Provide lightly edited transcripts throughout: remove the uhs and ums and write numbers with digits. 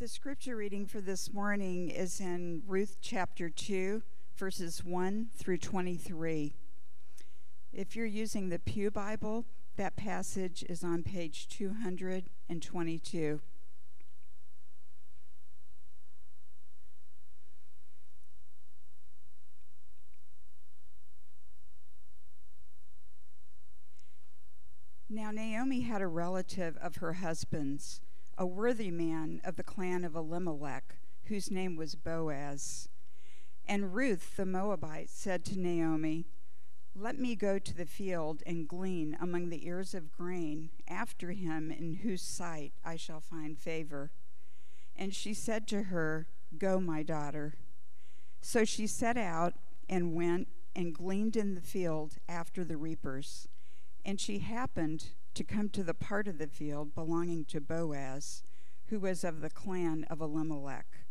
The scripture reading for this morning is in Ruth chapter 2, verses 1 through 23. If you're using the Pew Bible, that passage is on page 222. Now Naomi had a relative of her husband's, a worthy man of the clan of Elimelech, whose name was Boaz. And Ruth the Moabite said to Naomi, "Let me go to the field and glean among the ears of grain after him in whose sight I shall find favor." And she said to her, "Go, my daughter." So she set out and went and gleaned in the field after the reapers. And she happened to come to the part of the field belonging to Boaz, who was of the clan of Elimelech.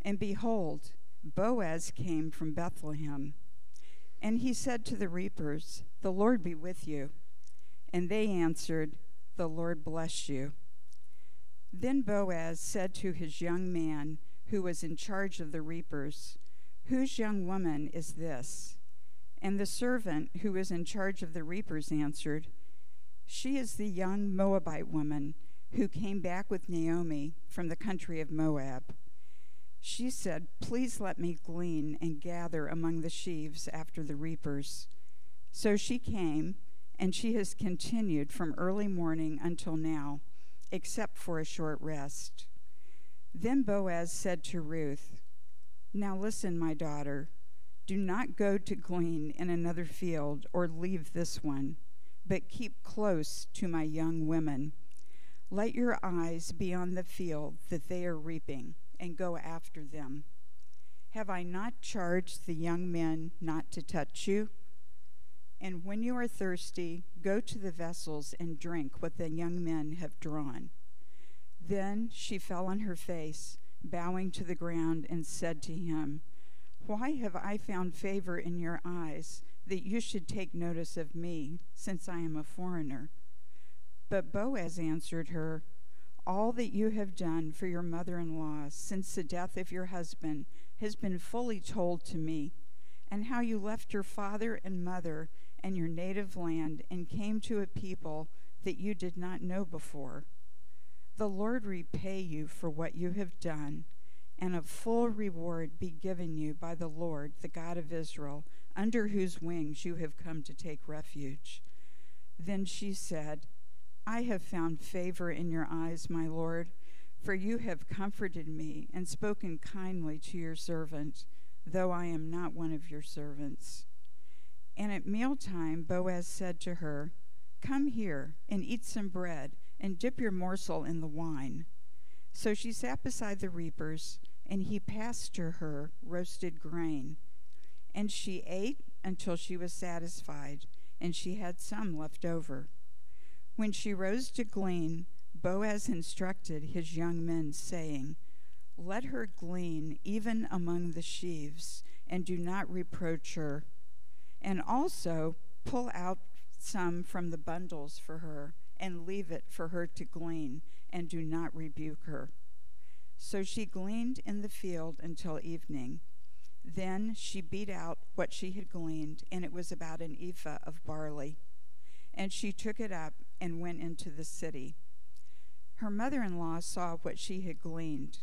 And behold, Boaz came from Bethlehem. And he said to the reapers, "The Lord be with you." And they answered, "The Lord bless you." Then Boaz said to his young man, who was in charge of the reapers, "Whose young woman is this?" And the servant who was in charge of the reapers answered, "She is the young Moabite woman who came back with Naomi from the country of Moab. She said, 'Please let me glean and gather among the sheaves after the reapers.' So she came, and she has continued from early morning until now, except for a short rest." Then Boaz said to Ruth, "Now listen, my daughter. Do not go to glean in another field or leave this one, but keep close to my young women. Let your eyes be on the field that they are reaping, and go after them. Have I not charged the young men not to touch you? And when you are thirsty, go to the vessels and drink what the young men have drawn." Then she fell on her face, bowing to the ground, and said to him, "Why have I found favor in your eyes, that you should take notice of me, since I am a foreigner?" But Boaz answered her, "All that you have done for your mother-in-law since the death of your husband has been fully told to me, and how you left your father and mother and your native land and came to a people that you did not know before. The Lord repay you for what you have done, and a full reward be given you by the Lord, the God of Israel, under whose wings you have come to take refuge." Then she said, "I have found favor in your eyes, my Lord, for you have comforted me and spoken kindly to your servant, though I am not one of your servants." And at mealtime Boaz said to her, "Come here and eat some bread and dip your morsel in the wine." So she sat beside the reapers, and he passed to her roasted grain. And she ate until she was satisfied, and she had some left over. When she rose to glean, Boaz instructed his young men, saying, "Let her glean even among the sheaves, and do not reproach her. And also pull out some from the bundles for her, and leave it for her to glean, and do not rebuke her." So she gleaned in the field until evening. Then she beat out what she had gleaned, and it was about an ephah of barley. And she took it up and went into the city. Her mother-in-law saw what she had gleaned.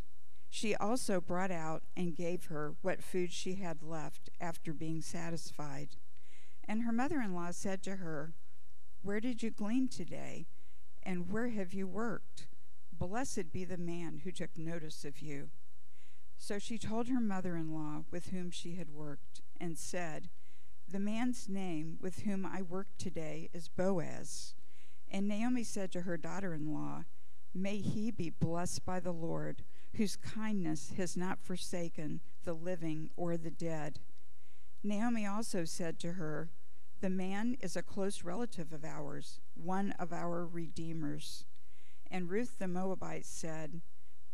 She also brought out and gave her what food she had left after being satisfied. And her mother-in-law said to her, "Where did you glean today, and where have you worked? Blessed be the man who took notice of you." So she told her mother-in-law with whom she had worked, and said, "The man's name with whom I worked today is Boaz." And Naomi said to her daughter-in-law, "May he be blessed by the Lord, whose kindness has not forsaken the living or the dead." Naomi also said to her, "The man is a close relative of ours, one of our redeemers." And Ruth the Moabite said,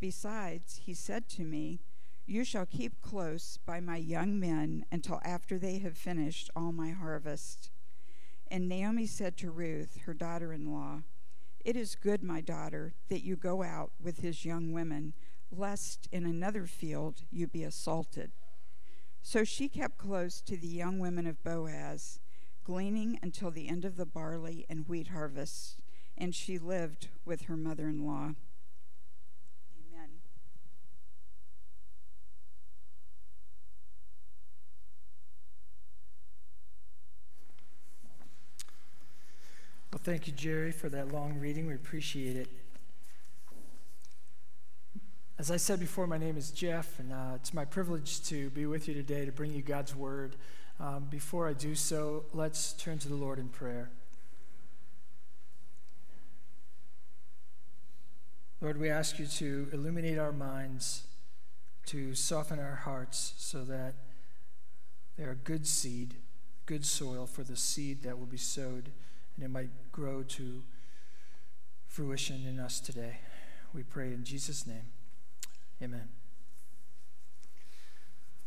"Besides, he said to me, 'You shall keep close by my young men until after they have finished all my harvest.'" And Naomi said to Ruth, her daughter-in-law, It is good, my daughter, that you go out with his young women, lest in another field you be assaulted. So she kept close to the young women of Boaz, gleaning until the end of the barley and wheat harvests, and she lived with her mother-in-law. Amen. Well, thank you, Jerry, for that long reading. We appreciate it. As I said before, my name is Jeff, and it's my privilege to be with you today to bring you God's Word. Before I do so, let's turn to the Lord in prayer. Lord, we ask you to illuminate our minds, to soften our hearts so that they are good seed, good soil for the seed that will be sowed, and it might grow to fruition in us today. We pray in Jesus' name. Amen.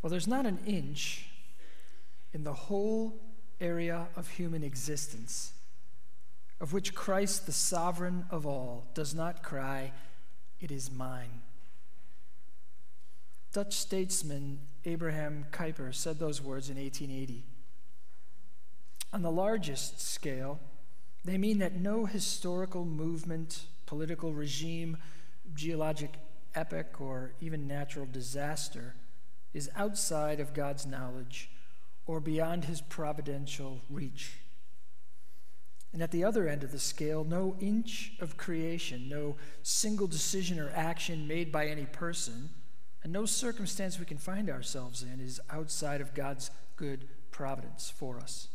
Well, there's not an inch in the whole area of human existence of which Christ, the sovereign of all, does not cry, "It is mine." Dutch statesman Abraham Kuyper said those words in 1880. On the largest scale, they mean that no historical movement, political regime, geologic epic, or even natural disaster is outside of God's knowledge or beyond his providential reach. And at the other end of the scale, no inch of creation, no single decision or action made by any person, and no circumstance we can find ourselves in is outside of God's good providence for us.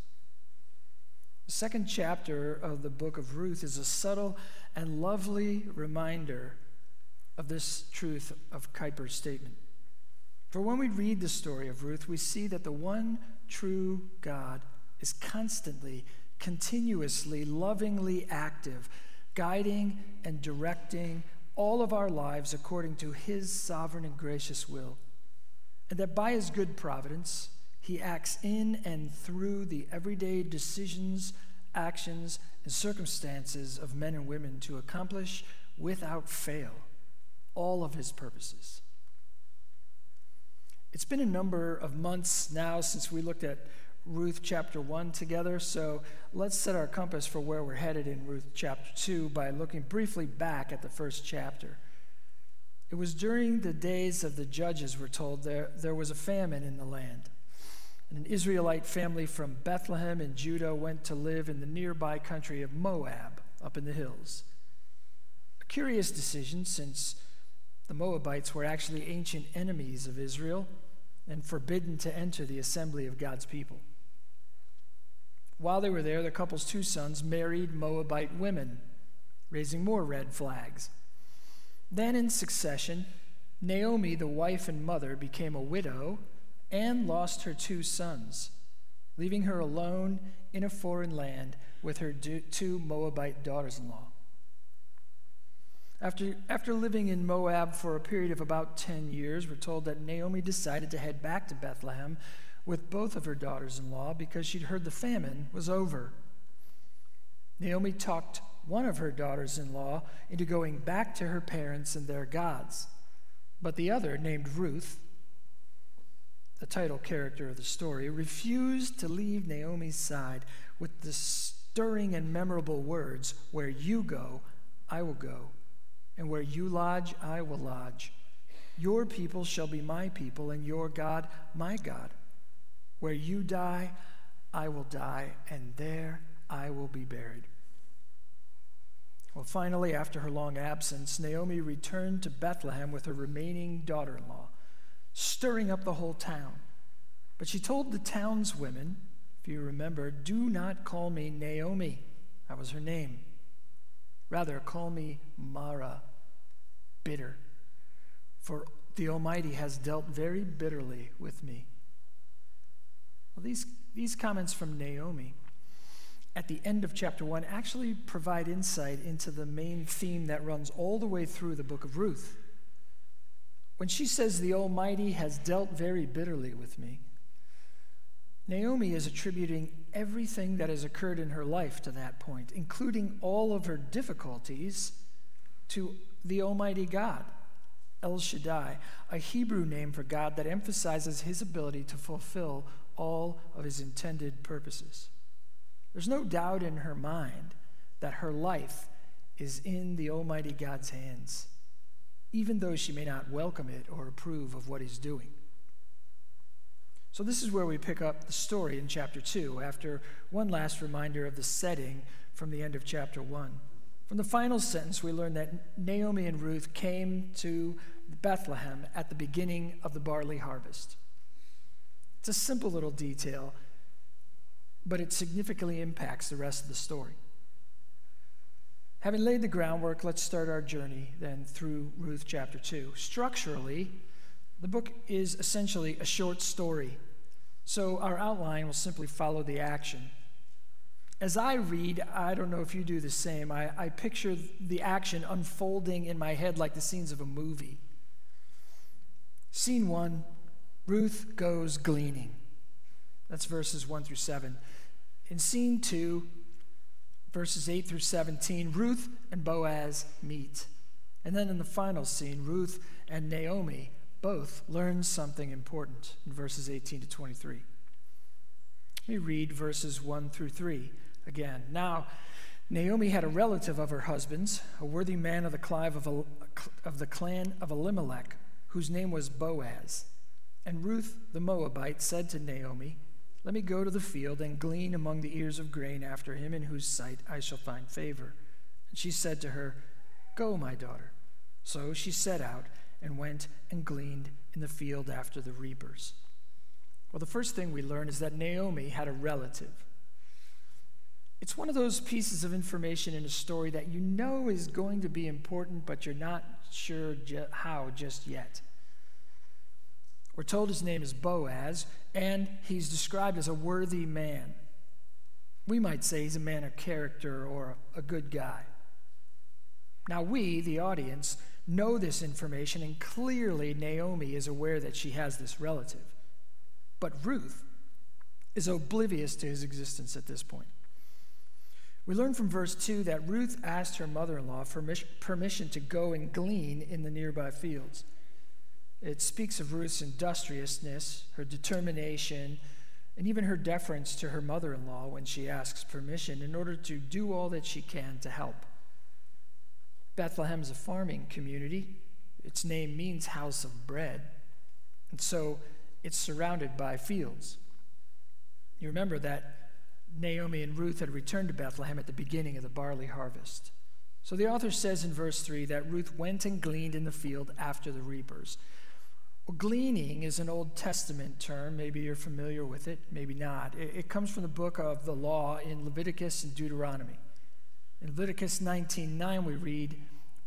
The second chapter of the book of Ruth is a subtle and lovely reminder of this truth of Kuyper's statement. For when we read the story of Ruth, we see that the one true God is constantly, continuously, lovingly active, guiding and directing all of our lives according to his sovereign and gracious will, and that by his good providence, he acts in and through the everyday decisions, actions, and circumstances of men and women to accomplish without fail all of his purposes. It's been a number of months now since we looked at Ruth chapter 1 together, so let's set our compass for where we're headed in Ruth chapter 2 by looking briefly back at the first chapter. It was during the days of the judges, we're told, there was a famine in the land. And an Israelite family from Bethlehem in Judah went to live in the nearby country of Moab, up in the hills. A curious decision, since the Moabites were actually ancient enemies of Israel and forbidden to enter the assembly of God's people. While they were there, the couple's two sons married Moabite women, raising more red flags. Then in succession, Naomi, the wife and mother, became a widow and lost her two sons, leaving her alone in a foreign land with her two Moabite daughters-in-law. After living in Moab for a period of about 10 years, we're told that Naomi decided to head back to Bethlehem with both of her daughters-in-law because she'd heard the famine was over. Naomi talked one of her daughters-in-law into going back to her parents and their gods, but the other, named Ruth, the title character of the story, refused to leave Naomi's side with the stirring and memorable words, "Where you go, I will go. And where you lodge, I will lodge. Your people shall be my people, and your God, my God. Where you die, I will die, and there I will be buried." Well, finally, after her long absence, Naomi returned to Bethlehem with her remaining daughter-in-law, stirring up the whole town. But she told the townswomen, if you remember, "Do not call me Naomi." That was her name. "Rather, call me Mara, bitter, for the Almighty has dealt very bitterly with me." Well, these comments from Naomi at the end of chapter 1 actually provide insight into the main theme that runs all the way through the book of Ruth. When she says, "The Almighty has dealt very bitterly with me," Naomi is attributing everything that has occurred in her life to that point, including all of her difficulties, to the Almighty God, El Shaddai, a Hebrew name for God that emphasizes his ability to fulfill all of his intended purposes. There's no doubt in her mind that her life is in the Almighty God's hands, even though she may not welcome it or approve of what he's doing. So this is where we pick up the story in chapter 2, after one last reminder of the setting from the end of chapter 1. From the final sentence, we learn that Naomi and Ruth came to Bethlehem at the beginning of the barley harvest. It's a simple little detail, but it significantly impacts the rest of the story. Having laid the groundwork, let's start our journey then through Ruth chapter 2. Structurally, the book is essentially a short story, so our outline will simply follow the action. As I read, I don't know if you do the same, I picture the action unfolding in my head like the scenes of a movie. Scene 1, Ruth goes gleaning. That's verses 1 through 7. In scene 2, verses 8 through 17, Ruth and Boaz meet. And then in the final scene, Ruth and Naomi both learn something important in verses 18 to 23. Let me read verses 1 through 3 again. Now, Naomi had a relative of her husband's, a worthy man of the clan of Elimelech, whose name was Boaz. And Ruth the Moabite said to Naomi, "Let me go to the field and glean among the ears of grain after him, in whose sight I shall find favor." And she said to her, "Go, my daughter." So she set out and went and gleaned in the field after the reapers. Well, the first thing we learn is that Naomi had a relative. It's one of those pieces of information in a story that you know is going to be important, but you're not sure how just yet. We're told his name is Boaz, and he's described as a worthy man. We might say he's a man of character or a good guy. Now we, the audience, know this information, and clearly Naomi is aware that she has this relative. But Ruth is oblivious to his existence at this point. We learn from verse 2 that Ruth asked her mother-in-law for permission to go and glean in the nearby fields. It speaks of Ruth's industriousness, her determination, and even her deference to her mother-in-law when she asks permission in order to do all that she can to help. Bethlehem is a farming community. Its name means house of bread, and so it's surrounded by fields. You remember that Naomi and Ruth had returned to Bethlehem at the beginning of the barley harvest. So the author says in verse 3 that Ruth went and gleaned in the field after the reapers. Well, gleaning is an Old Testament term. Maybe you're familiar with it, maybe not. It comes from the book of the law in Leviticus and Deuteronomy. In Leviticus 19:9 we read,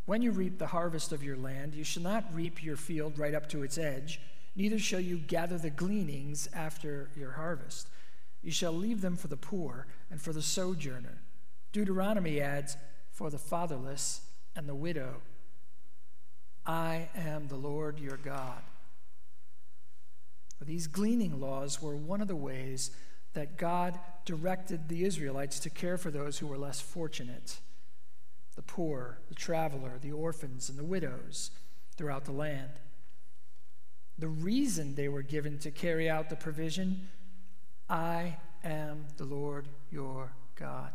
"When you reap the harvest of your land, you shall not reap your field right up to its edge, neither shall you gather the gleanings after your harvest. You shall leave them for the poor and for the sojourner." Deuteronomy adds, "For the fatherless and the widow. I am the Lord your God." These gleaning laws were one of the ways that God directed the Israelites to care for those who were less fortunate, the poor, the traveler, the orphans, and the widows throughout the land. The reason they were given to carry out the provision, "I am the Lord your God."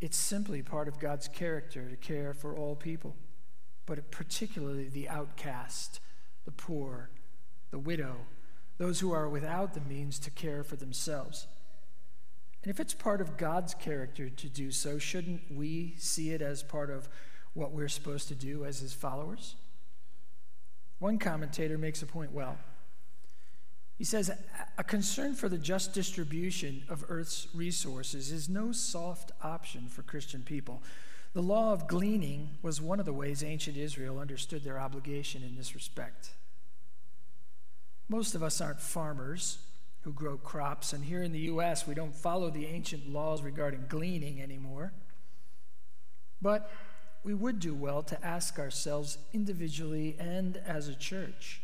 It's simply part of God's character to care for all people, but particularly the outcast, the poor, the widow, those who are without the means to care for themselves. And if it's part of God's character to do so, shouldn't we see it as part of what we're supposed to do as his followers? One commentator makes a point well. He says, "A concern for the just distribution of earth's resources is no soft option for Christian people. The law of gleaning was one of the ways ancient Israel understood their obligation in this respect." Most of us aren't farmers who grow crops, and here in the U.S., we don't follow the ancient laws regarding gleaning anymore. But we would do well to ask ourselves individually and as a church,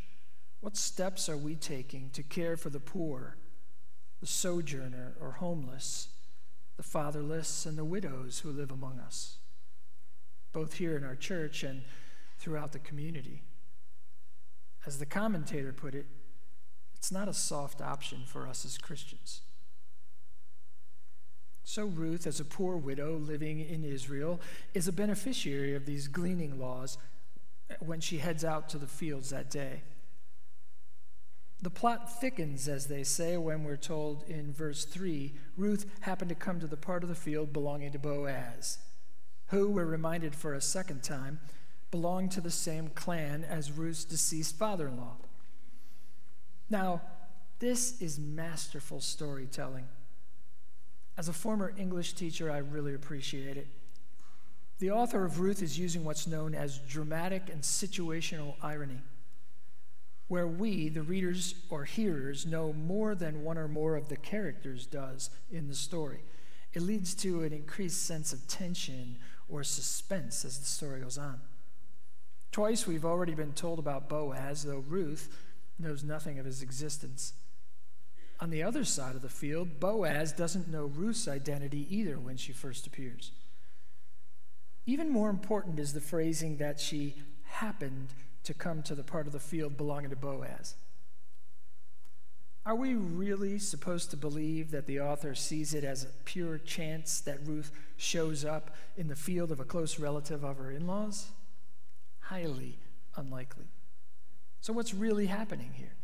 What steps are we taking to care for the poor, the sojourner or homeless, the fatherless, and the widows who live among us, both here in our church and throughout the community? As the commentator put it, it's not a soft option for us as Christians. So Ruth, as a poor widow living in Israel, is a beneficiary of these gleaning laws when she heads out to the fields that day. The plot thickens, as they say, when we're told in verse 3, Ruth happened to come to the part of the field belonging to Boaz, who, we're reminded for a second time, belonged to the same clan as Ruth's deceased father-in-law. Now, this is masterful storytelling. As a former English teacher, I really appreciate it. The author of Ruth is using what's known as dramatic and situational irony, where we, the readers or hearers, know more than one or more of the characters does in the story. It leads to an increased sense of tension or suspense as the story goes on. Twice we've already been told about Boaz, though Ruth knows nothing of his existence. On the other side of the field, Boaz doesn't know Ruth's identity either when she first appears. Even more important is the phrasing that she happened to come to the part of the field belonging to Boaz. Are we really supposed to believe that the author sees it as a pure chance that Ruth shows up in the field of a close relative of her in-laws? Highly unlikely. So what's really happening here?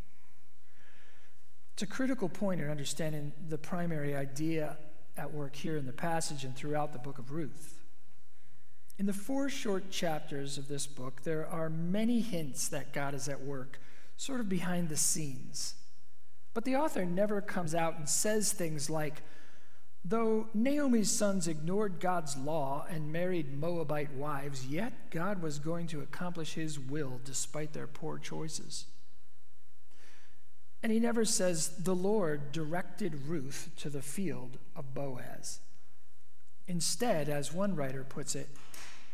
It's a critical point in understanding the primary idea at work here in the passage and throughout the book of Ruth. In the 4 short chapters of this book, there are many hints that God is at work, sort of behind the scenes. But the author never comes out and says things like, though Naomi's sons ignored God's law and married Moabite wives, yet God was going to accomplish his will despite their poor choices. And he never says, the Lord directed Ruth to the field of Boaz. Instead, as one writer puts it,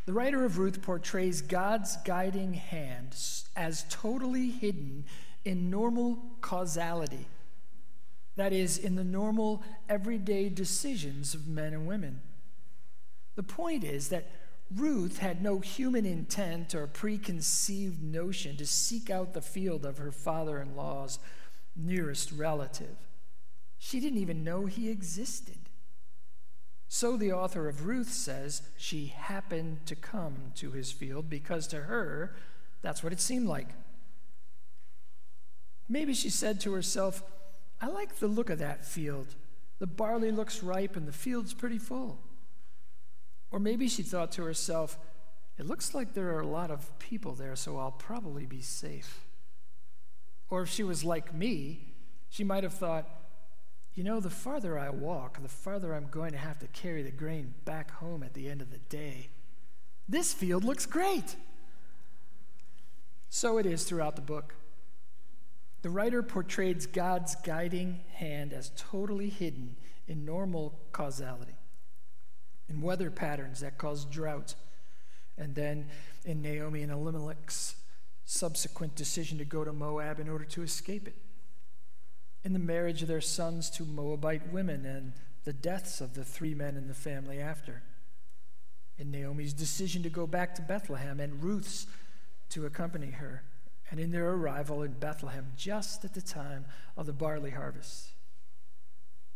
the writer of Ruth portrays God's guiding hand as totally hidden in normal causality, that is, in the normal everyday decisions of men and women. The point is that Ruth had no human intent or preconceived notion to seek out the field of her father-in-law's nearest relative. She didn't even know he existed. So the author of Ruth says she happened to come to his field because to her, that's what it seemed like. Maybe she said to herself, I like the look of that field. The barley looks ripe and the field's pretty full. Or maybe she thought to herself, it looks like there are a lot of people there, so I'll probably be safe. Or if she was like me, she might have thought, you know, the farther I walk, the farther I'm going to have to carry the grain back home at the end of the day. This field looks great. So it is throughout the book. The writer portrays God's guiding hand as totally hidden in normal causality, in weather patterns that cause drought, and then in Naomi and Elimelech's subsequent decision to go to Moab in order to escape it, in the marriage of their sons to Moabite women and the deaths of the 3 men in the family after, in Naomi's decision to go back to Bethlehem and Ruth's to accompany her, and in their arrival in Bethlehem just at the time of the barley harvest.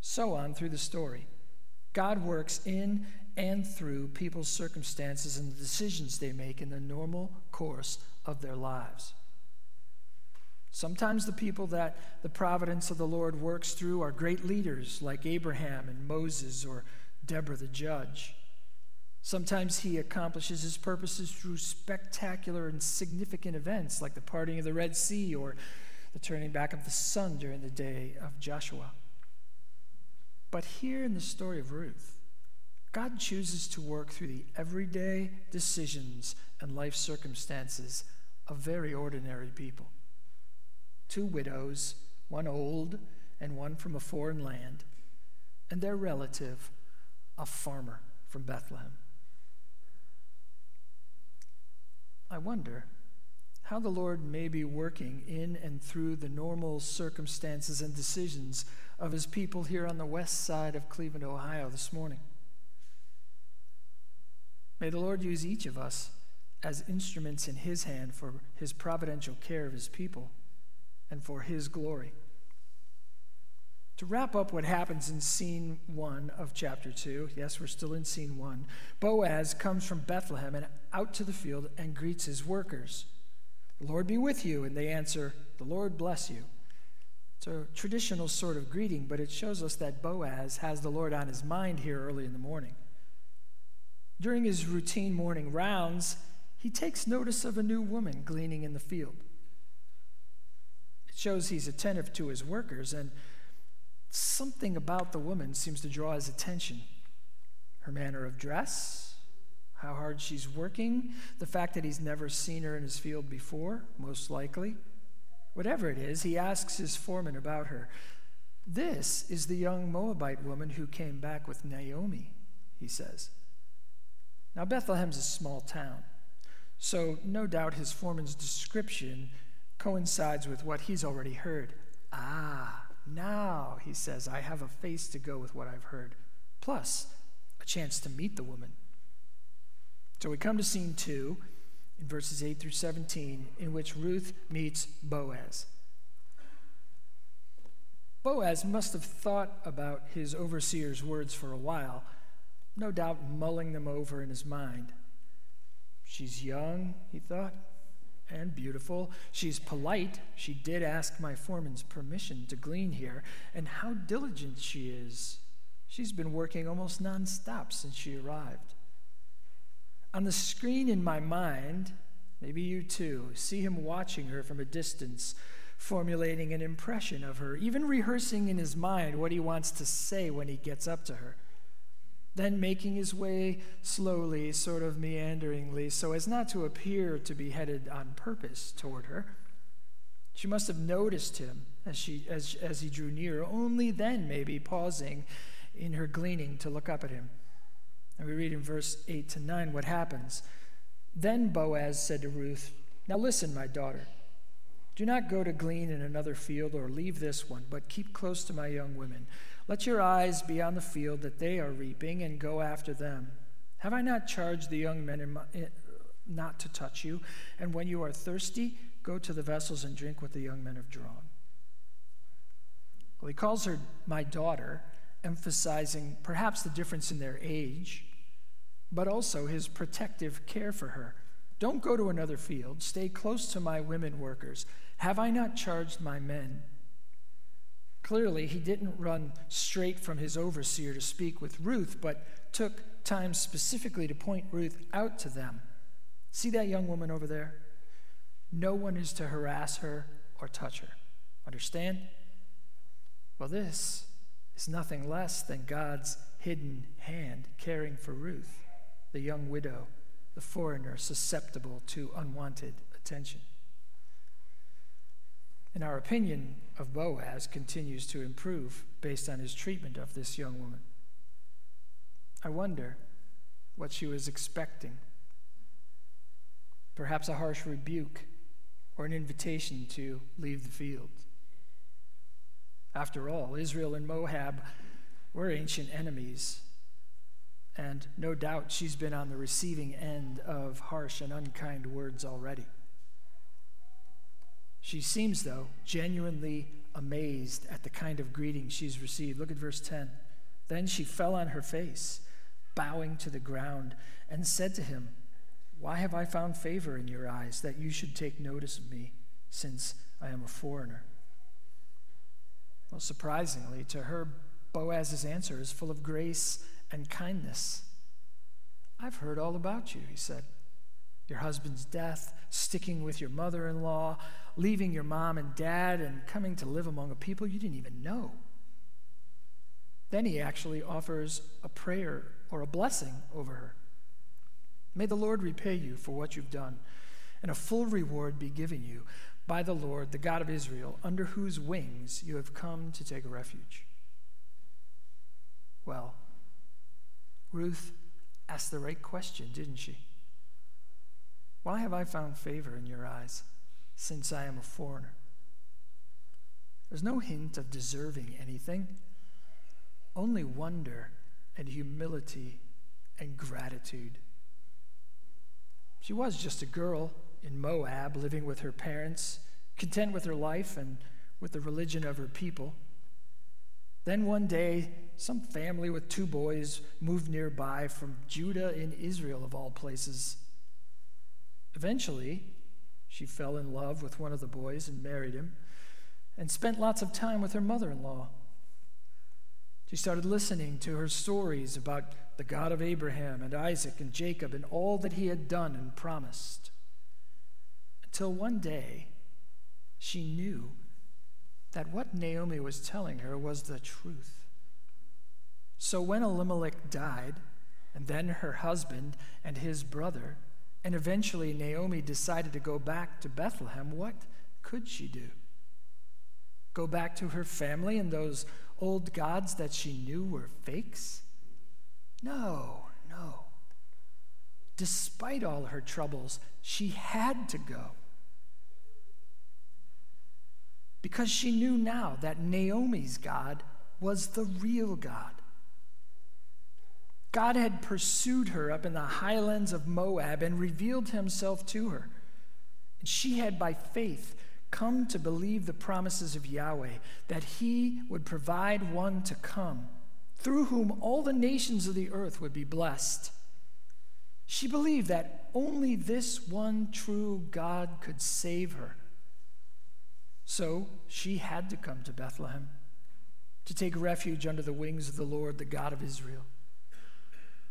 So on through the story. God works in and through people's circumstances and the decisions they make in the normal course of their lives. Sometimes the people that the providence of the Lord works through are great leaders like Abraham and Moses or Deborah the judge. Sometimes he accomplishes his purposes through spectacular and significant events like the parting of the Red Sea or the turning back of the sun during the day of Joshua. But here in the story of Ruth, God chooses to work through the everyday decisions and life circumstances of very ordinary people. 2 widows, one old and one from a foreign land, and their relative, a farmer from Bethlehem. I wonder, how the Lord may be working in and through the normal circumstances and decisions of his people here on the west side of Cleveland, Ohio this morning. May the Lord use each of us as instruments in his hand for his providential care of his people and for his glory. To wrap up what happens in scene 1 of chapter 2, yes, we're still in scene 1, Boaz comes from Bethlehem and out to the field and greets his workers. The Lord be with you, and they answer, the Lord bless you. It's a traditional sort of greeting, but it shows us that Boaz has the Lord on his mind here early in the morning. During his routine morning rounds, he takes notice of a new woman gleaning in the field. It shows he's attentive to his workers, and something about the woman seems to draw his attention. Her manner of dress, how hard she's working, the fact that he's never seen her in his field before, most likely. Whatever it is, he asks his foreman about her. This is the young Moabite woman who came back with Naomi, he says. Now, Bethlehem's a small town, so no doubt his foreman's description coincides with what he's already heard. Ah, now, he says, I have a face to go with what I've heard, plus a chance to meet the woman. So we come to scene 2 in verses 8 through 17, in which Ruth meets Boaz. Boaz must have thought about his overseer's words for a while, no doubt mulling them over in his mind. She's young, he thought, and beautiful. She's polite. She did ask my foreman's permission to glean here. And how diligent she is. She's been working almost nonstop since she arrived. On the screen in my mind, maybe you too, see him watching her from a distance, formulating an impression of her, even rehearsing in his mind what he wants to say when he gets up to her. Then making his way slowly, sort of meanderingly, so as not to appear to be headed on purpose toward her. She must have noticed him as he drew near, only then maybe pausing in her gleaning to look up at him. And we read in verse 8 to 9 what happens. Then Boaz said to Ruth, now listen, my daughter, do not go to glean in another field or leave this one, but keep close to my young women. Let your eyes be on the field that they are reaping and go after them. Have I not charged the young men not to touch you? And when you are thirsty, go to the vessels and drink what the young men have drawn. Well, he calls her my daughter, emphasizing perhaps the difference in their age, but also his protective care for her. Don't go to another field. Stay close to my women workers. Have I not charged my men? Clearly, he didn't run straight from his overseer to speak with Ruth, but took time specifically to point Ruth out to them. See that young woman over there? No one is to harass her or touch her. Understand? Well, this is nothing less than God's hidden hand caring for Ruth, the young widow, the foreigner susceptible to unwanted attention. And our opinion of Boaz continues to improve based on his treatment of this young woman. I wonder what she was expecting. Perhaps a harsh rebuke or an invitation to leave the field. After all, Israel and Moab were ancient enemies, and no doubt she's been on the receiving end of harsh and unkind words already. She seems, though, genuinely amazed at the kind of greeting she's received. Look at verse 10. Then she fell on her face, bowing to the ground, and said to him, why have I found favor in your eyes that you should take notice of me, since I am a foreigner? Well, surprisingly, to her, Boaz's answer is full of grace and kindness. I've heard all about you, he said. Your husband's death, sticking with your mother-in-law, leaving your mom and dad, and coming to live among a people you didn't even know. Then he actually offers a prayer or a blessing over her. May the Lord repay you for what you've done, and a full reward be given you by the Lord, the God of Israel, under whose wings you have come to take refuge. Well, Ruth asked the right question, didn't she? Why have I found favor in your eyes since I am a foreigner. There's no hint of deserving anything, only wonder and humility and gratitude. She was just a girl in Moab, living with her parents, content with her life and with the religion of her people. Then one day, some family with 2 boys moved nearby from Judah in Israel, of all places. Eventually, she fell in love with one of the boys and married him, and spent lots of time with her mother-in-law. She started listening to her stories about the God of Abraham and Isaac and Jacob and all that he had done and promised. Until one day, she knew that what Naomi was telling her was the truth. So when Elimelech died, and then her husband and his brother, and eventually Naomi decided to go back to Bethlehem, what could she do? Go back to her family and those old gods that she knew were fakes? No. Despite all her troubles, she had to go. Because she knew now that Naomi's God was the real God. God had pursued her up in the highlands of Moab and revealed himself to her. And she had, by faith, come to believe the promises of Yahweh, that he would provide one to come, through whom all the nations of the earth would be blessed. She believed that only this one true God could save her. So she had to come to Bethlehem to take refuge under the wings of the Lord, the God of Israel.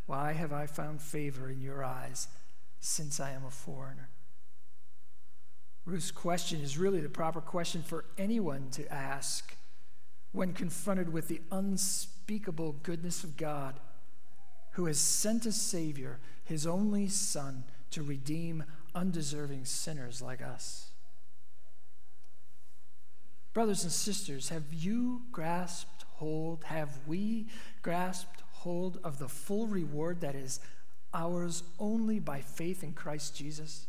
Why have I found favor in your eyes, since I am a foreigner? Ruth's question is really the proper question for anyone to ask when confronted with the unspeakable goodness of God, who has sent a Savior, his only Son, to redeem undeserving sinners like us. Brothers and sisters, have we grasped hold of the full reward that is ours only by faith in Christ Jesus?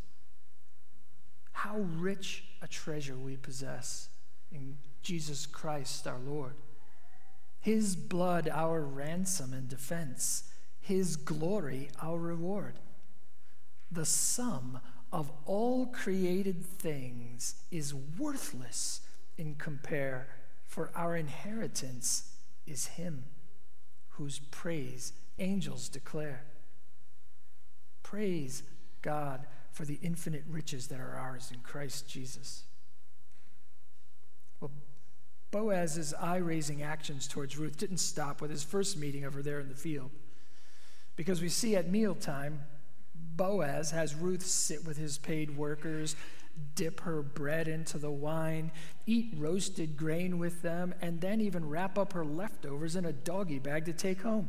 How rich a treasure we possess in Jesus Christ our Lord. His blood our ransom and defense, his glory our reward. The sum of all created things is worthless in compare, for our inheritance is him, whose praise angels declare. Praise God for the infinite riches that are ours in Christ Jesus. Well, Boaz's eye-raising actions towards Ruth didn't stop with his first meeting of her there in the field, because we see at mealtime, Boaz has Ruth sit with his paid workers, dip her bread into the wine, eat roasted grain with them, and then even wrap up her leftovers in a doggy bag to take home.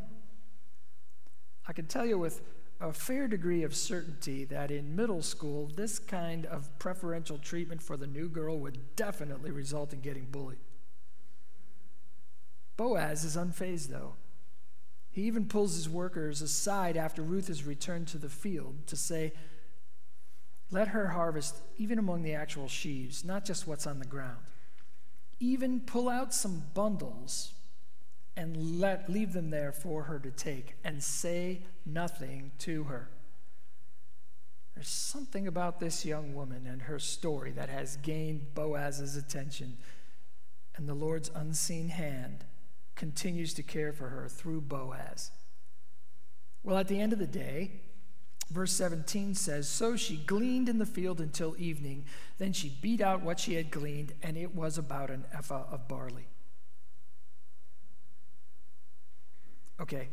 I can tell you with a fair degree of certainty that in middle school, this kind of preferential treatment for the new girl would definitely result in getting bullied. Boaz is unfazed, though. He even pulls his workers aside after Ruth has returned to the field to say, let her harvest even among the actual sheaves, not just what's on the ground. Even pull out some bundles and leave them there for her to take, and say nothing to her. There's something about this young woman and her story that has gained Boaz's attention, and the Lord's unseen hand continues to care for her through Boaz. Well, at the end of the day, verse 17 says, so she gleaned in the field until evening, then she beat out what she had gleaned, and it was about an ephah of barley. Okay,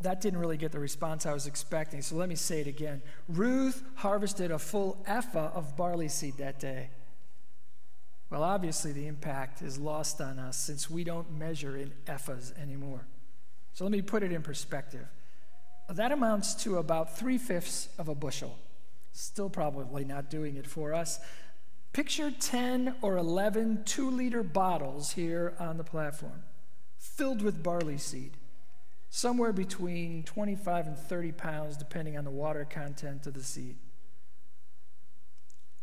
that didn't really get the response I was expecting, so let me say it again. Ruth harvested a full ephah of barley seed that day. Well, obviously the impact is lost on us, since we don't measure in ephahs anymore. So let me put it in perspective. That amounts to about 3/5 of a bushel. Still probably not doing it for us. Picture 10 or 11 2-liter bottles here on the platform, filled with barley seed. Somewhere between 25 and 30 pounds, depending on the water content of the seed.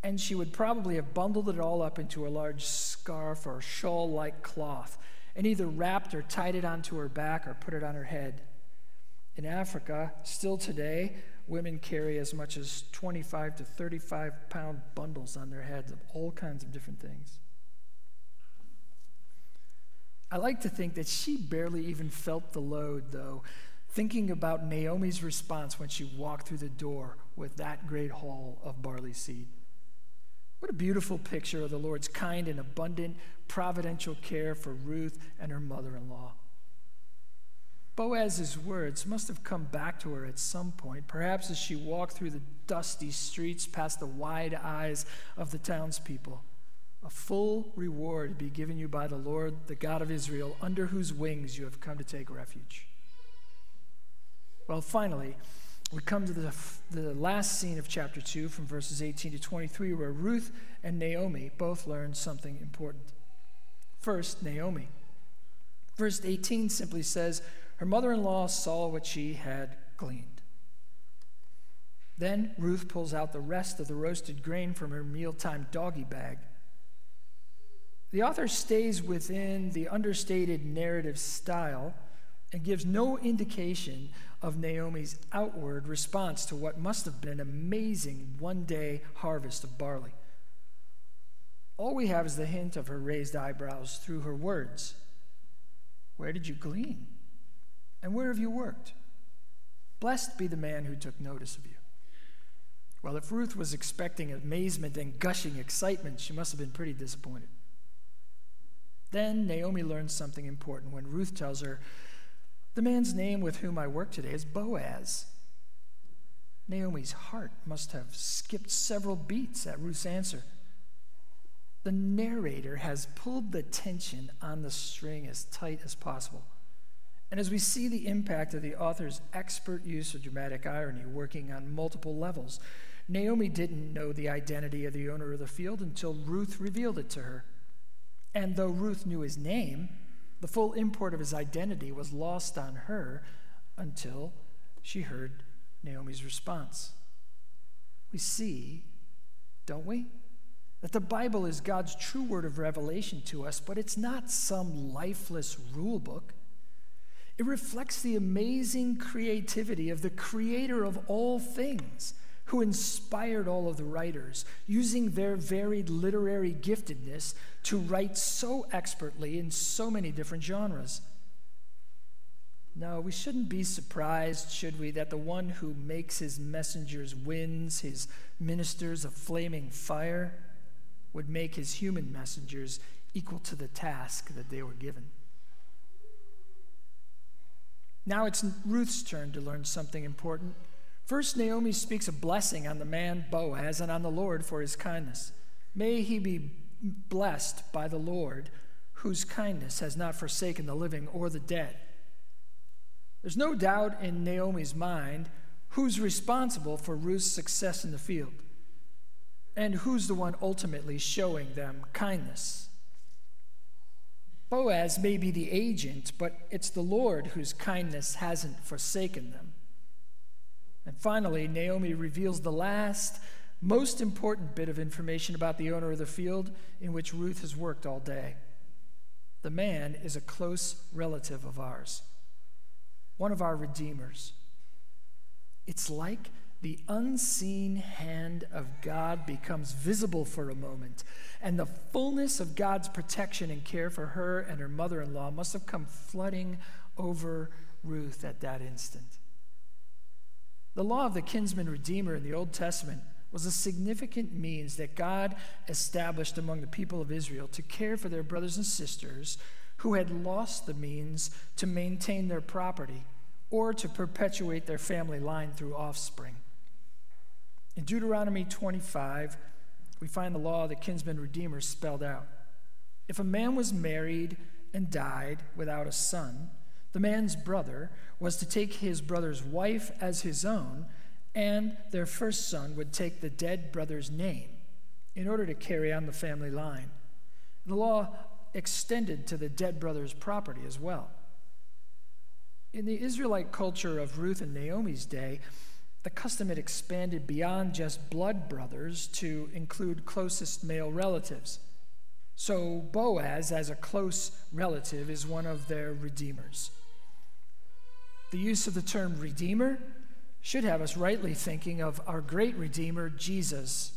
and she would probably have bundled it all up into a large scarf or shawl-like cloth and either wrapped or tied it onto her back or put it on her head. In Africa, still today, women carry as much as 25 to 35-pound bundles on their heads of all kinds of different things. I like to think that she barely even felt the load, though, thinking about Naomi's response when she walked through the door with that great haul of barley seed. What a beautiful picture of the Lord's kind and abundant, providential care for Ruth and her mother-in-law. Boaz's words must have come back to her at some point, perhaps as she walked through the dusty streets past the wide eyes of the townspeople. A full reward be given you by the Lord, the God of Israel, under whose wings you have come to take refuge. Well, finally, we come to the last scene of chapter 2 from verses 18 to 23, where Ruth and Naomi both learn something important. First, Naomi. Verse 18 simply says, her mother-in-law saw what she had gleaned. Then Ruth pulls out the rest of the roasted grain from her mealtime doggy bag. The author stays within the understated narrative style and gives no indication of Naomi's outward response to what must have been an amazing one-day harvest of barley. All we have is the hint of her raised eyebrows through her words. Where did you glean? And where have you worked? Blessed be the man who took notice of you. Well, if Ruth was expecting amazement and gushing excitement, she must have been pretty disappointed. Then Naomi learns something important when Ruth tells her, the man's name with whom I work today is Boaz. Naomi's heart must have skipped several beats at Ruth's answer. The narrator has pulled the tension on the string as tight as possible. And as we see the impact of the author's expert use of dramatic irony working on multiple levels, Naomi didn't know the identity of the owner of the field until Ruth revealed it to her. And though Ruth knew his name, the full import of his identity was lost on her until she heard Naomi's response. We see, don't we, that the Bible is God's true word of revelation to us, but it's not some lifeless rule book. It reflects the amazing creativity of the creator of all things, who inspired all of the writers, using their varied literary giftedness to write so expertly in so many different genres. No, we shouldn't be surprised, should we, that the one who makes his messengers winds, his ministers a flaming fire, would make his human messengers equal to the task that they were given. Now it's Ruth's turn to learn something important. First, Naomi speaks a blessing on the man Boaz and on the Lord for his kindness. May he be blessed by the Lord, whose kindness has not forsaken the living or the dead. There's no doubt in Naomi's mind who's responsible for Ruth's success in the field, and who's the one ultimately showing them kindness. Boaz may be the agent, but it's the Lord whose kindness hasn't forsaken them. And finally, Naomi reveals the last, most important bit of information about the owner of the field in which Ruth has worked all day. The man is a close relative of ours, one of our redeemers. It's like the unseen hand of God becomes visible for a moment, and the fullness of God's protection and care for her and her mother-in-law must have come flooding over Ruth at that instant. The law of the kinsman redeemer in the Old Testament was a significant means that God established among the people of Israel to care for their brothers and sisters who had lost the means to maintain their property or to perpetuate their family line through offspring. In Deuteronomy 25, we find the law of the kinsman redeemer spelled out. If a man was married and died without a son, the man's brother was to take his brother's wife as his own, and their first son would take the dead brother's name in order to carry on the family line. The law extended to the dead brother's property as well. In the Israelite culture of Ruth and Naomi's day, the custom had expanded beyond just blood brothers to include closest male relatives. So Boaz, as a close relative, is one of their redeemers. The use of the term redeemer should have us rightly thinking of our great redeemer, Jesus.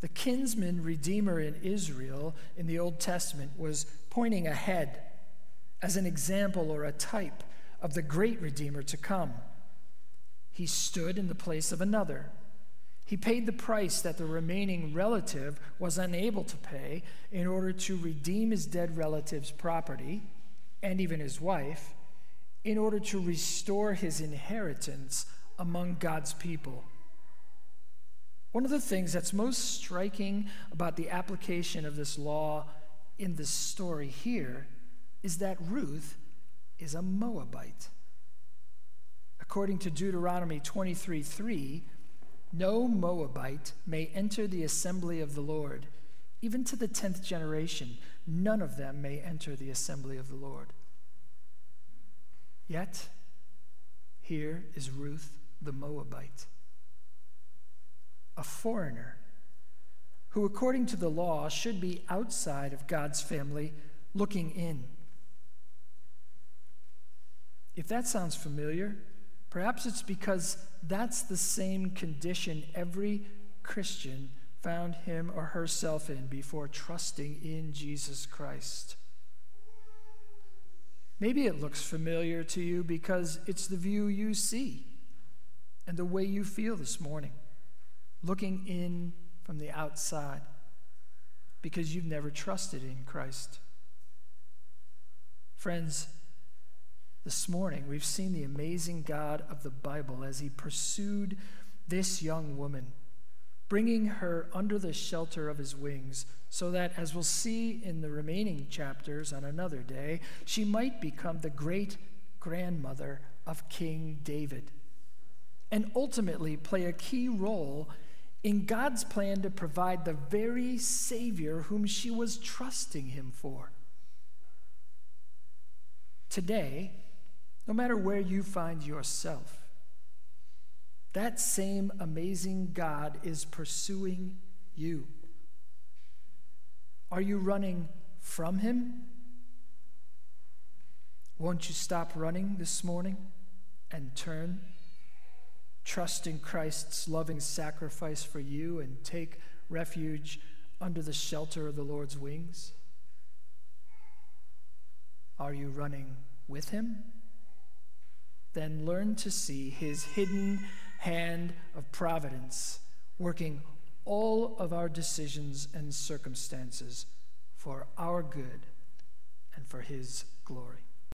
The kinsman redeemer in Israel in the Old Testament was pointing ahead as an example or a type of the great redeemer to come. He stood in the place of another. He paid the price that the remaining relative was unable to pay in order to redeem his dead relative's property, and even his wife, in order to restore his inheritance among God's people. One of the things that's most striking about the application of this law in this story here is that Ruth is a Moabite. According to Deuteronomy 23:3, no Moabite may enter the assembly of the Lord. Even to the 10th generation, none of them may enter the assembly of the Lord. Yet, here is Ruth the Moabite, a foreigner who, according to the law, should be outside of God's family, looking in. If that sounds familiar, perhaps it's because that's the same condition every Christian found him or herself in before trusting in Jesus Christ. Maybe it looks familiar to you because it's the view you see and the way you feel this morning, looking in from the outside because you've never trusted in Christ. Friends, this morning, we've seen the amazing God of the Bible as he pursued this young woman, bringing her under the shelter of his wings, so that, as we'll see in the remaining chapters on another day, she might become the great-grandmother of King David, and ultimately play a key role in God's plan to provide the very Savior whom she was trusting him for. Today, no matter where you find yourself, that same amazing God is pursuing you. Are you running from him? Won't you stop running this morning and turn? Trust in Christ's loving sacrifice for you and take refuge under the shelter of the Lord's wings? Are you running with him? Then learn to see his hidden hand of providence working all of our decisions and circumstances for our good and for his glory.